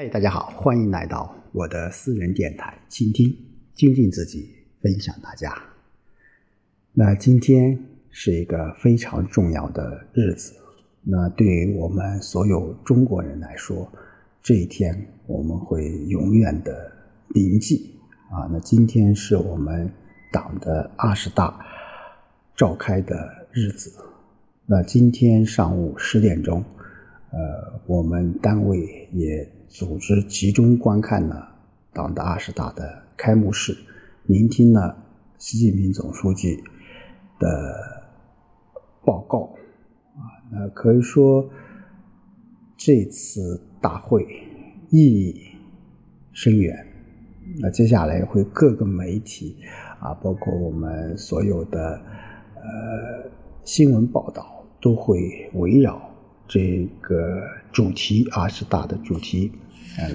嗨，大家好，欢迎来到我的私人电台，倾听，精进自己，分享大家。那今天是一个非常重要的日子，那对于我们所有中国人来说，这一天我们会永远的铭记啊。那今天是我们党的20大召开的日子，那今天上午10点钟，我们单位也组织集中观看了党的20大的开幕式，聆听了习近平总书记的报告。那可以说这次大会意义深远，那接下来会各个媒体包括我们所有的新闻报道都会围绕这个主题20大的主题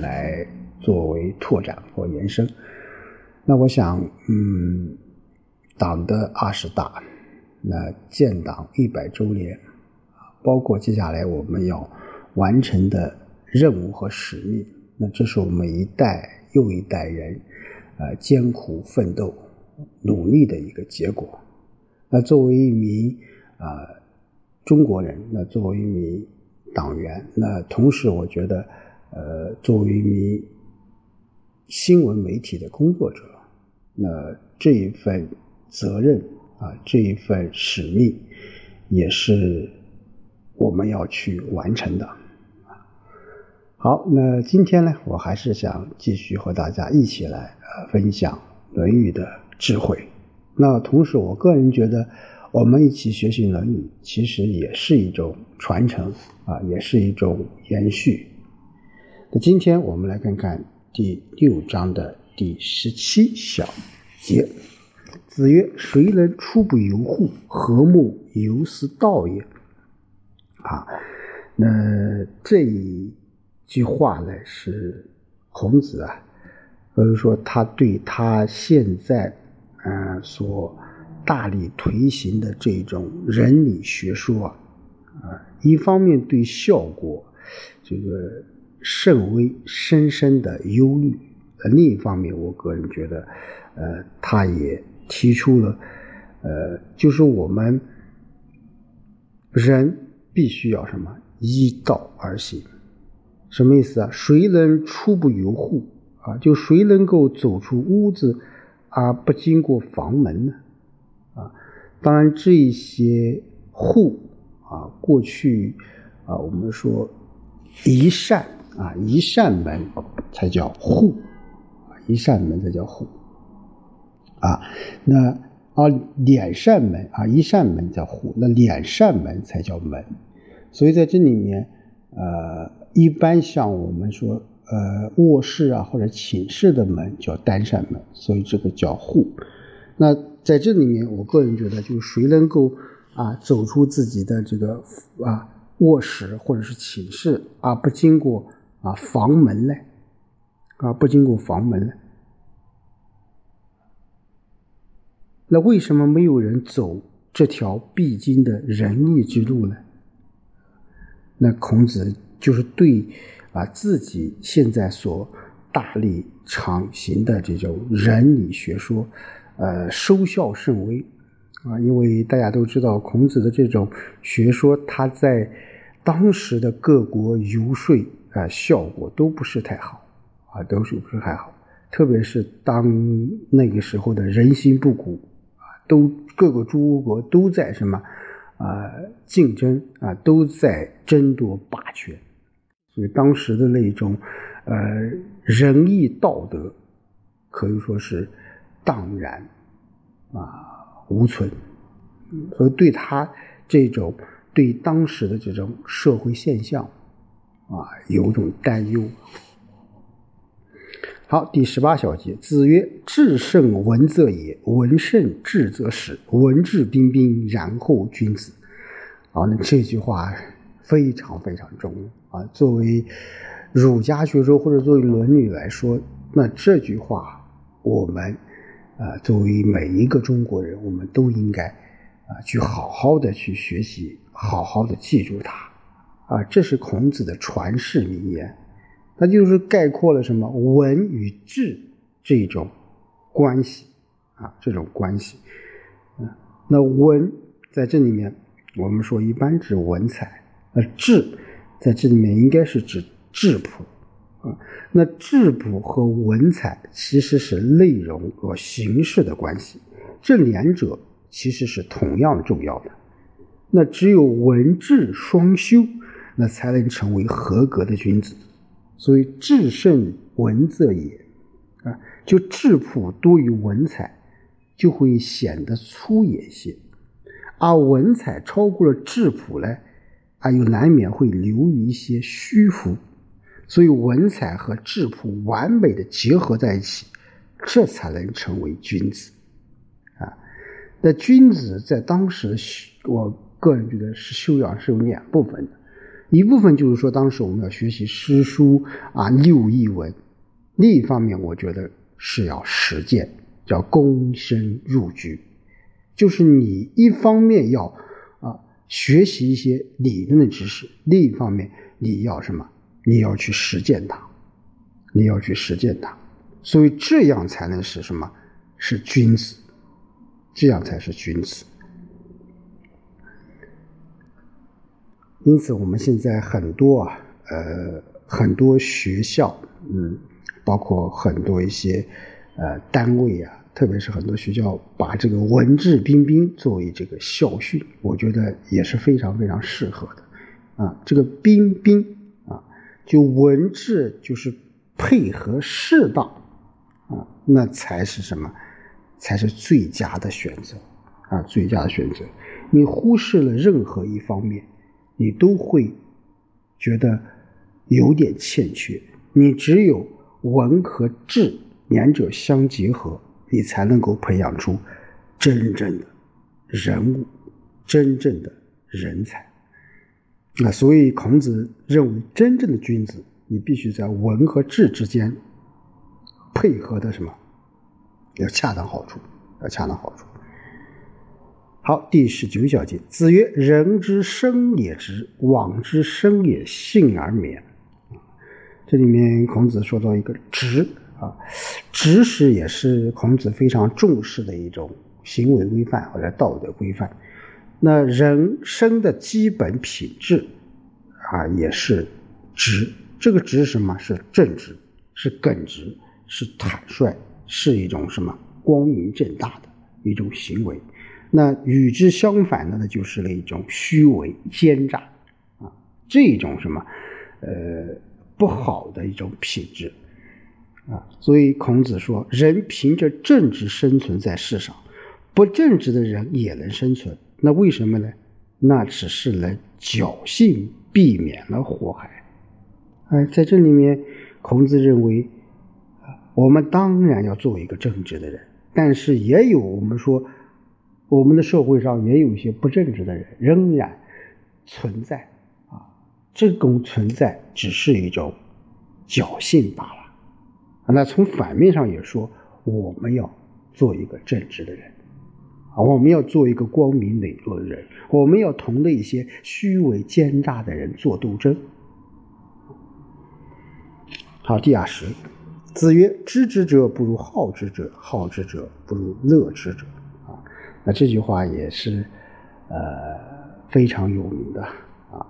来作为拓展或延伸。那我想党的20大，那建党100周年，包括接下来我们要完成的任务和使命，那这是我们一代又一代人艰苦奋斗努力的一个结果。那作为一名中国人，那作为一名党员，那同时我觉得作为一名新闻媒体的工作者，那这一份责任这一份使命也是我们要去完成的。好，那今天呢，我还是想继续和大家一起来分享《论语》的智慧。那同时我个人觉得我们一起学习《论语》其实也是一种传承也是一种延续。那今天我们来看看第6章的第17小节。子曰：谁能出不由户？何莫由斯道也。那这一句话呢，是孔子比如说他对他现在所大力推行的这种人理学说一方面对效果这个甚微深深的忧虑，另一方面我个人觉得他也提出了就是我们人必须要什么依道而行。什么意思谁能出不由户就谁能够走出屋子不经过房门呢？当然这一些户过去我们说一扇一扇门才叫户，一扇门才叫户那两扇门一扇门叫户，那两扇门才叫门。所以在这里面一般像我们说卧室或者寝室的门叫单扇门，所以这个叫户。那在这里面我个人觉得就是谁能够走出自己的这个卧室或者是寝室不经过房门呢不经过房门呢？那为什么没有人走这条必经的仁义之路呢？那孔子就是对自己现在所大力倡行的这种仁理学说收效甚微因为大家都知道孔子的这种学说他在当时的各国游说效果都不是太好特别是当那个时候的人心不古都各个诸国都在什么竞争都在争夺霸权，所以当时的那种仁义道德可以说是荡然无存。所以对他这种对当时的这种社会现象有种担忧。好，第18小节，子曰：至圣文则也，文圣治则始，文质彬彬，然后君子。那这句话非常非常重要作为儒家学说或者作为《论语》来说，那这句话我们作为每一个中国人，我们都应该去好好的去学习，好好的记住它这是孔子的传世名言它就是概括了什么文与智这种关系啊，这种关系。那文在这里面我们说一般指文采，而智在这里面应该是指质朴啊。那质朴和文采其实是内容和形式的关系，这两者其实是同样重要的。那只有文质双修，那才能成为合格的君子。所以质胜文则也啊，就质朴多于文采，就会显得粗野些。而文采超过了质朴呢，又难免会流于一些虚浮。所以文采和质朴完美的结合在一起，这才能成为君子啊。那君子在当时，我个人觉得是修养是有两部分的，一部分就是说当时我们要学习诗书啊、六艺文，另一方面我觉得是要实践，叫躬身入局，就是你一方面要学习一些理论的知识，另一方面你要什么？你要去实践它，你要去实践它，所以这样才能是什么？是君子，这样才是君子。因此，我们现在很多学校，包括很多一些单位啊，特别是很多学校把这个文质彬彬作为这个校训，我觉得也是非常非常适合的啊。这个彬彬。就文质就是配合适当啊，那才是什么？才是最佳的选择啊，最佳的选择。你忽视了任何一方面，你都会觉得有点欠缺。你只有文和质两者相结合，你才能够培养出真正的人物，真正的人才。那所以孔子认为真正的君子，你必须在文和智之间配合的什么？要恰当好处，要恰当好处。好，第19小节，子曰：人之生也直，往之生也信而免。这里面孔子说到一个直啊，直识也是孔子非常重视的一种行为规范或者道德规范。那人生的基本品质啊，也是直。这个直是什么？是正直，是耿直，是坦率，是一种什么光明正大的一种行为。那与之相反的呢，就是那一种虚伪奸诈啊，这种什么不好的一种品质啊。所以孔子说，人凭着正直生存在世上，不正直的人也能生存。那为什么呢？那只是来侥幸避免了祸害。在这里面，孔子认为，我们当然要做一个正直的人，但是也有我们说，我们的社会上也有一些不正直的人仍然存在啊。这种存在只是一种侥幸罢了。那从反面上也说，我们要做一个正直的人。我们要做一个光明磊落的人，我们要同那些虚伪奸诈的人做斗争。好，第20，子曰：知之者不如好之者，好之者不如乐之者。那这句话也是非常有名的啊。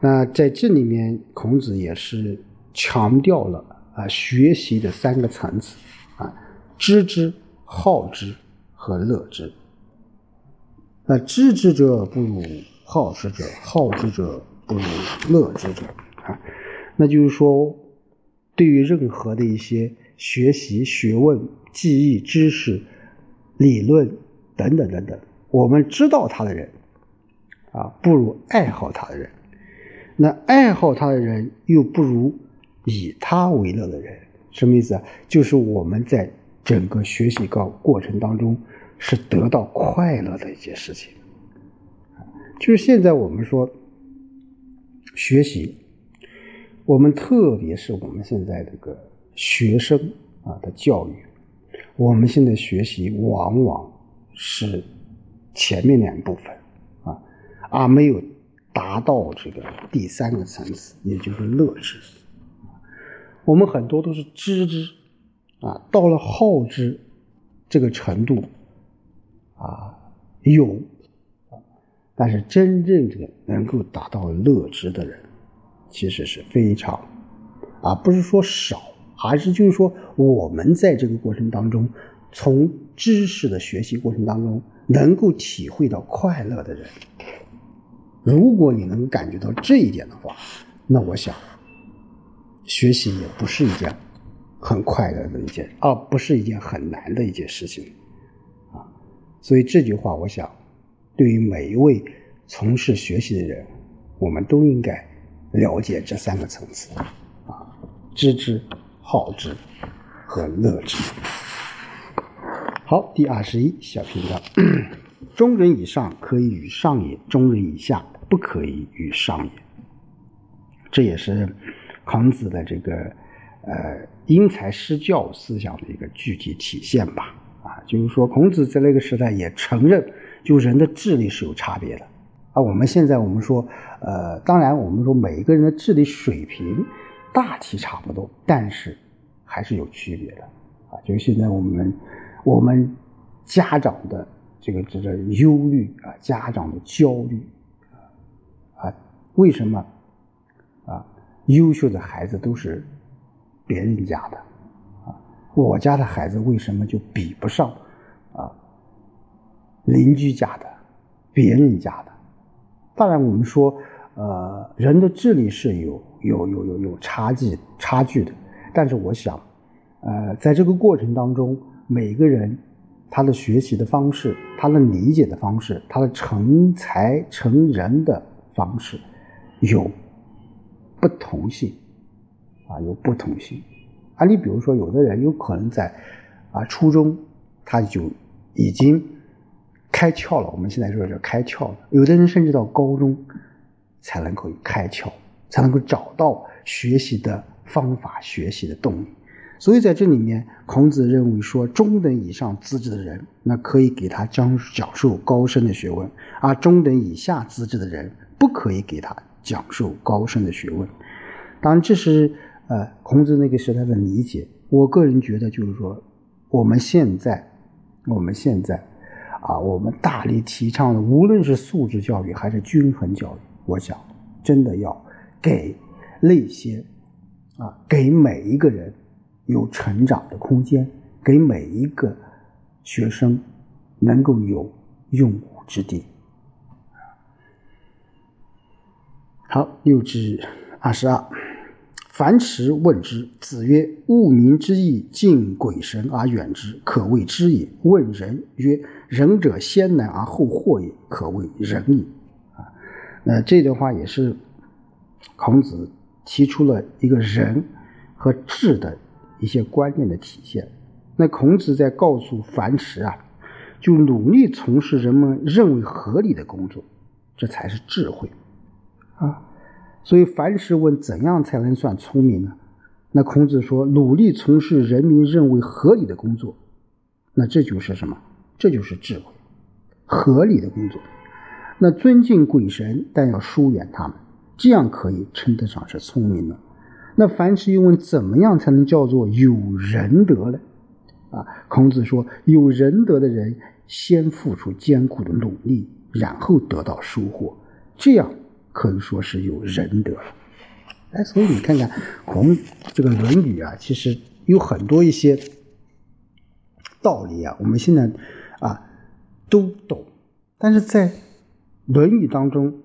那在这里面，孔子也是强调了学习的三个层次啊，知之、好之和乐之。那知之者不如好之者，好之者不如乐之者啊。那就是说，对于任何的一些学习、学问、技艺、知识、理论等等等等，我们知道它的人啊，不如爱好它的人；那爱好它的人又不如以它为乐的人。什么意思啊？就是我们在整个学习过程当中是得到快乐的一件事情。就是现在我们说学习，我们特别是我们现在这个学生的教育，我们现在学习往往是前面两部分而没有达到这个第三个层次，也就是乐之。我们很多都是知啊，到了好知这个程度啊，有，但是真正这个能够达到乐知的人，其实是非常啊，不是说少，还是就是说我们在这个过程当中，从知识的学习过程当中，能够体会到快乐的人，如果你能感觉到这一点的话，那我想学习也不是一件很快乐的一件，而不是一件很难的一件事情啊。所以这句话我想对于每一位从事学习的人，我们都应该了解这三个层次啊，知、好知和乐知。好，第21小篇章。中人以上可以与上也，中人以下不可以与上也。这也是孔子的这个因材施教思想的一个具体体现吧。啊，就是说孔子在那个时代也承认，就人的智力是有差别的。啊，我们现在我们说当然我们说每一个人的智力水平大体差不多，但是还是有区别的。啊，就是现在我们家长的这个忧虑啊，家长的焦虑啊，为什么啊优秀的孩子都是别人家的啊，我家的孩子为什么就比不上啊邻居家的别人家的？当然我们说人的智力是有差距的，但是我想在这个过程当中，每个人他的学习的方式，他的理解的方式，他的成才成人的方式有不同性啊，有不同性啊。你比如说有的人有可能在啊初中他就已经开窍了，我们现在说是开窍了，有的人甚至到高中才能够开窍，才能够找到学习的方法，学习的动力。所以在这里面，孔子认为说，中等以上资质的人，那可以给他讲授高深的学问；而中等以下资质的人，不可以给他讲授高深的学问。当然，这是孔子那个时代的理解。我个人觉得，就是说，我们现在啊，我们大力提倡的，无论是素质教育还是均衡教育，我想真的要给那些啊，给每一个人有成长的空间，给每一个学生能够有用武之地。好，6至22。樊迟问之，子曰：物民之义，近鬼神而远之，可谓知也。问仁曰：仁者先难而后获也，可谓仁矣。啊，那这段话也是孔子提出了一个仁和智的一些观念的体现。那孔子在告诉樊迟啊，就努力从事人们认为合理的工作，这才是智慧啊。所以樊迟问怎样才能算聪明呢？那孔子说，努力从事人民认为合理的工作，那这就是什么？这就是智慧，合理的工作。那尊敬鬼神，但要疏远他们，这样可以称得上是聪明了。那樊迟又问，怎么样才能叫做有仁德呢？啊，孔子说，有仁德的人先付出艰苦的努力，然后得到收获，这样可以说是有仁德了。哎，所以你看看这个《论语》啊，其实有很多一些道理啊，我们现在啊都懂，但是在《论语》当中，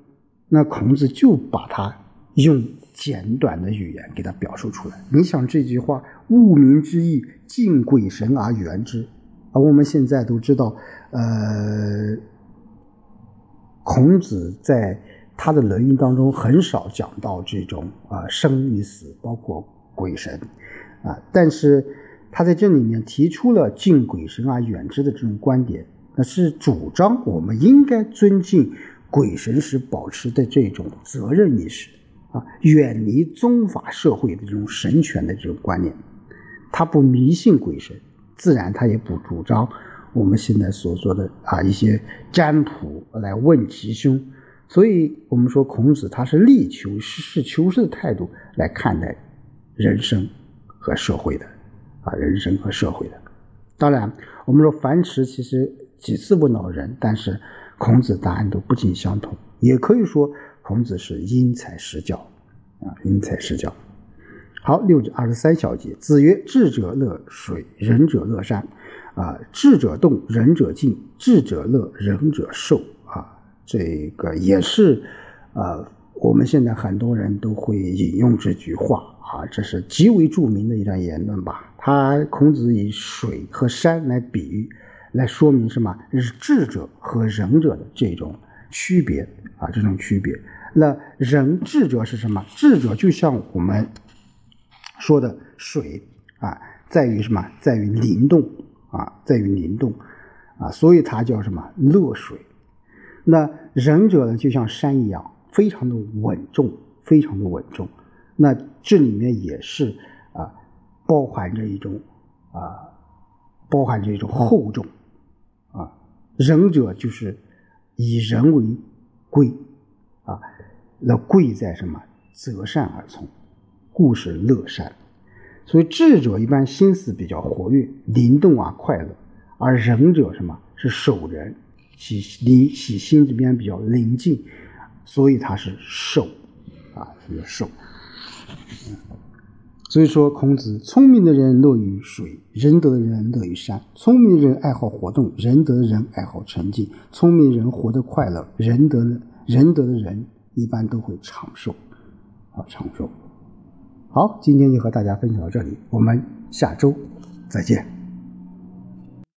那孔子就把它用简短的语言给它表述出来。你想这句话，物民之义，近鬼神而远之。而我们现在都知道，孔子在他的《论语》当中很少讲到这种生与死，包括鬼神啊。但是他在这里面提出了近鬼神而远之的这种观点，那是主张我们应该尊敬鬼神时保持的这种责任意识。啊，远离宗法社会的这种神权的这种观念，他不迷信鬼神，自然他也不主张我们现在所说的啊一些占卜来问吉凶。所以我们说孔子他是力求实事求是的态度来看待人生和社会的啊，人生和社会的。当然我们说樊迟其实几次问到人，但是孔子答案都不尽相同，也可以说孔子是因材施教啊，因材施教。好，6至23小节，子曰：智者乐水，仁者乐山。智者动，仁者静；智者乐，仁者寿。这个也是我们现在很多人都会引用这句话啊，这是极为著名的一段言论吧。他孔子以水和山来比喻，来说明什么？智者和仁者的这种区别啊，这种区别。那仁智者是什么？智者就像我们说的水啊，在于什么？在于灵动啊，在于灵动啊，所以它叫什么？乐水。那仁者呢，就像山一样，非常的稳重，非常的稳重。那这里面也是包含着一种厚重啊。仁者就是以人为贵啊，那贵在什么？择善而从，故是乐善。所以智者一般心思比较活跃、灵动啊、快乐，而仁者什么？是守仁，其心这边比较宁静，所以他是寿啊，是寿。所以说孔子，聪明的人乐于水，仁德的人乐于山。聪明人爱好活动，仁德的人爱好沉静。聪明人活得快乐，仁德的人一般都会长寿啊，长寿。好，今天就和大家分享到这里，我们下周再见。